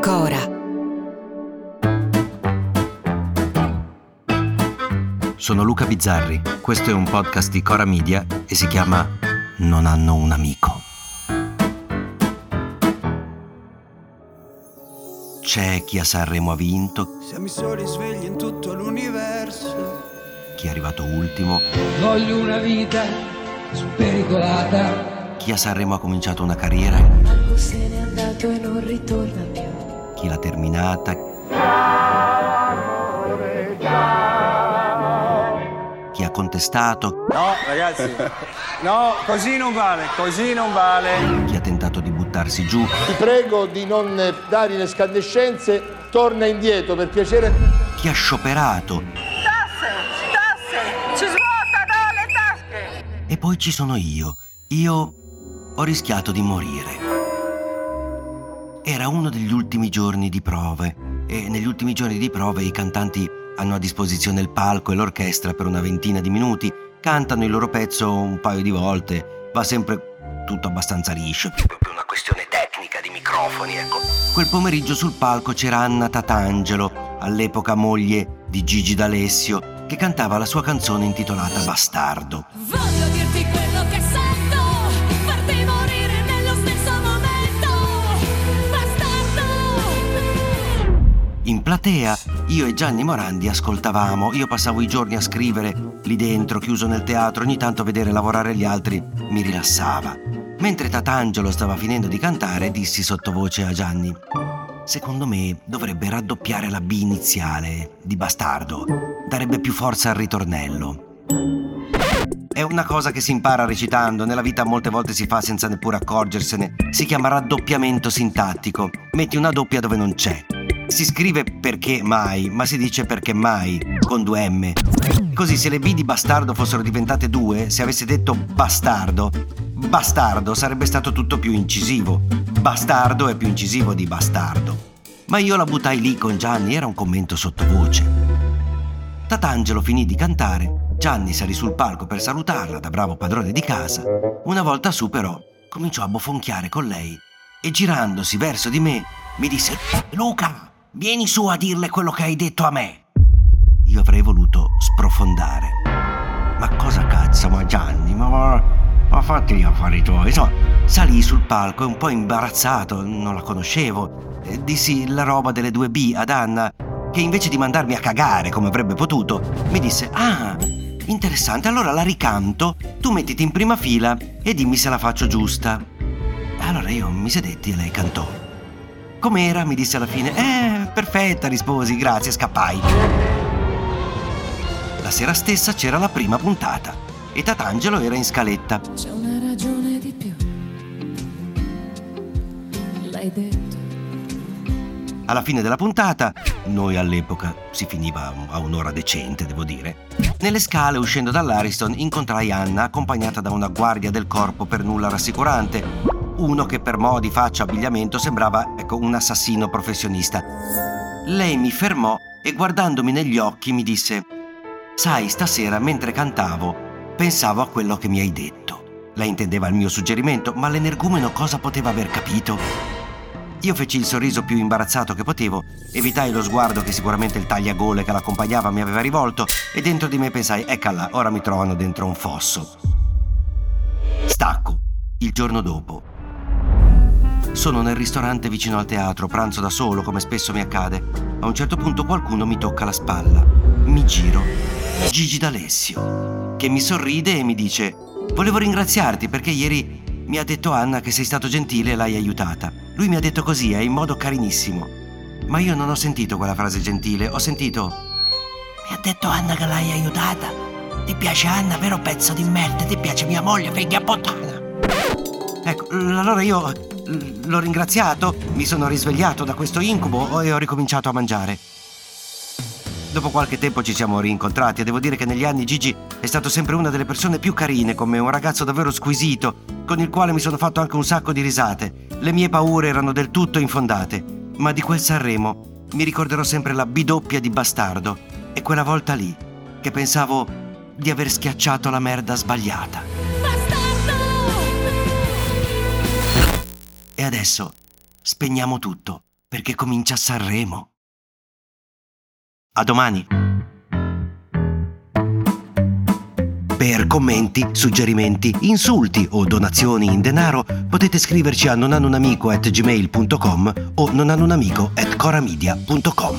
Cora. Sono Luca Bizzarri, questo è un podcast di Cora Media e si chiama Non hanno un amico. C'è chi a Sanremo ha vinto, siamo i soli svegli in tutto l'universo, chi è arrivato ultimo, voglio una vita spericolata, chi a Sanremo ha cominciato una carriera, ma se n'è andato e non ritorna più, chi l'ha terminata, chi ha contestato, no ragazzi, no, così non vale, chi ha tentato di buttarsi giù, ti prego di non dare le scandescenze, torna indietro per piacere, chi ha scioperato, tasse, ci svuotano le tasche, e poi ci sono io ho rischiato di morire. Era uno degli ultimi giorni di prove e negli ultimi giorni di prove i cantanti hanno a disposizione il palco e l'orchestra per una ventina di minuti, cantano il loro pezzo un paio di volte, va sempre tutto abbastanza liscio, è proprio una questione tecnica di microfoni, ecco. Quel pomeriggio sul palco c'era Anna Tatangelo, all'epoca moglie di Gigi D'Alessio, che cantava la sua canzone intitolata Bastardo. Voglio dirti quello che sento, farti morire nello stesso momento. In platea io e Gianni Morandi ascoltavamo, io passavo i giorni a scrivere lì dentro, chiuso nel teatro, ogni tanto vedere lavorare gli altri mi rilassava. Mentre Tatangelo stava finendo di cantare, dissi sottovoce a Gianni: secondo me dovrebbe raddoppiare la B iniziale di Bastardo, darebbe più forza al ritornello. È una cosa che si impara recitando, nella vita molte volte si fa senza neppure accorgersene, si chiama raddoppiamento sintattico, metti una doppia dove non c'è. Si scrive perché mai, ma si dice perché mai, con due M. Così se le B di Bastardo fossero diventate due, se avessi detto Bastardo sarebbe stato tutto più incisivo. Bastardo è più incisivo di Bastardo. Ma io la buttai lì con Gianni, era un commento sottovoce. Tatangelo finì di cantare, Gianni salì sul palco per salutarla da bravo padrone di casa. Una volta su però, cominciò a bofonchiare con lei e girandosi verso di me mi disse: Luca! Vieni su a dirle quello che hai detto a me. Io avrei voluto sprofondare. Ma cosa cazzo, ma Gianni, ma fatti gli affari tuoi. Insomma, salì sul palco e un po' imbarazzato, non la conoscevo, dissi la roba delle due B ad Anna, che invece di mandarmi a cagare come avrebbe potuto, mi disse: ah, interessante, allora la ricanto, tu mettiti in prima fila e dimmi se la faccio giusta. Allora io mi sedetti e lei cantò. Com'era? Mi disse alla fine. Perfetta, risposi, grazie, scappai. La sera stessa c'era la prima puntata e Tatangelo era in scaletta. C'è una ragione di più, l'hai detto. Alla fine della puntata, noi all'epoca si finiva a un'ora decente, devo dire, nelle scale uscendo dall'Ariston incontrai Anna accompagnata da una guardia del corpo per nulla rassicurante. Uno che per modi, faccia, abbigliamento sembrava, ecco, un assassino professionista. Lei mi fermò e guardandomi negli occhi mi disse: sai, stasera mentre cantavo pensavo a quello che mi hai detto. Lei intendeva il mio suggerimento, ma l'energumeno cosa poteva aver capito? Io feci il sorriso più imbarazzato che potevo, evitai lo sguardo che sicuramente il tagliagole che l'accompagnava mi aveva rivolto e dentro di me pensai: eccala, ora mi trovano dentro un fosso. Stacco. Il giorno dopo sono nel ristorante vicino al teatro, pranzo da solo come spesso mi accade. A un certo punto qualcuno mi tocca la spalla. Mi giro. Gigi D'Alessio, che mi sorride e mi dice: volevo ringraziarti perché ieri mi ha detto Anna che sei stato gentile e l'hai aiutata. Lui mi ha detto così, in modo carinissimo. Ma io non ho sentito quella frase gentile, ho sentito: mi ha detto Anna che l'hai aiutata. Ti piace Anna, vero pezzo di merda? Ti piace mia moglie, figlia puttana? Ecco, allora io l'ho ringraziato, mi sono risvegliato da questo incubo e ho ricominciato a mangiare. Dopo qualche tempo ci siamo rincontrati e devo dire che negli anni Gigi è stato sempre una delle persone più carine con me, un ragazzo davvero squisito, con il quale mi sono fatto anche un sacco di risate. Le mie paure erano del tutto infondate, ma di quel Sanremo mi ricorderò sempre la bidoppia di Bastardo e quella volta lì che pensavo di aver schiacciato la merda sbagliata. Bastardo! E adesso spegniamo tutto perché comincia Sanremo. A domani. Per commenti, suggerimenti, insulti o donazioni in denaro potete scriverci a nonhannounamico@gmail.com o nonhannounamico@coramedia.com.